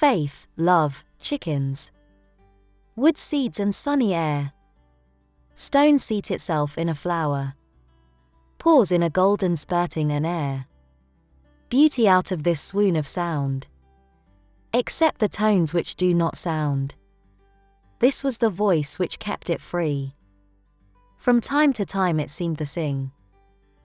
faith, love, chickens, wood seeds and sunny air. Stone seat itself in a flower, pause in a golden spurting and air. Beauty out of this swoon of sound, except the tones which do not sound. This was the voice which kept it free. From time to time it seemed the sing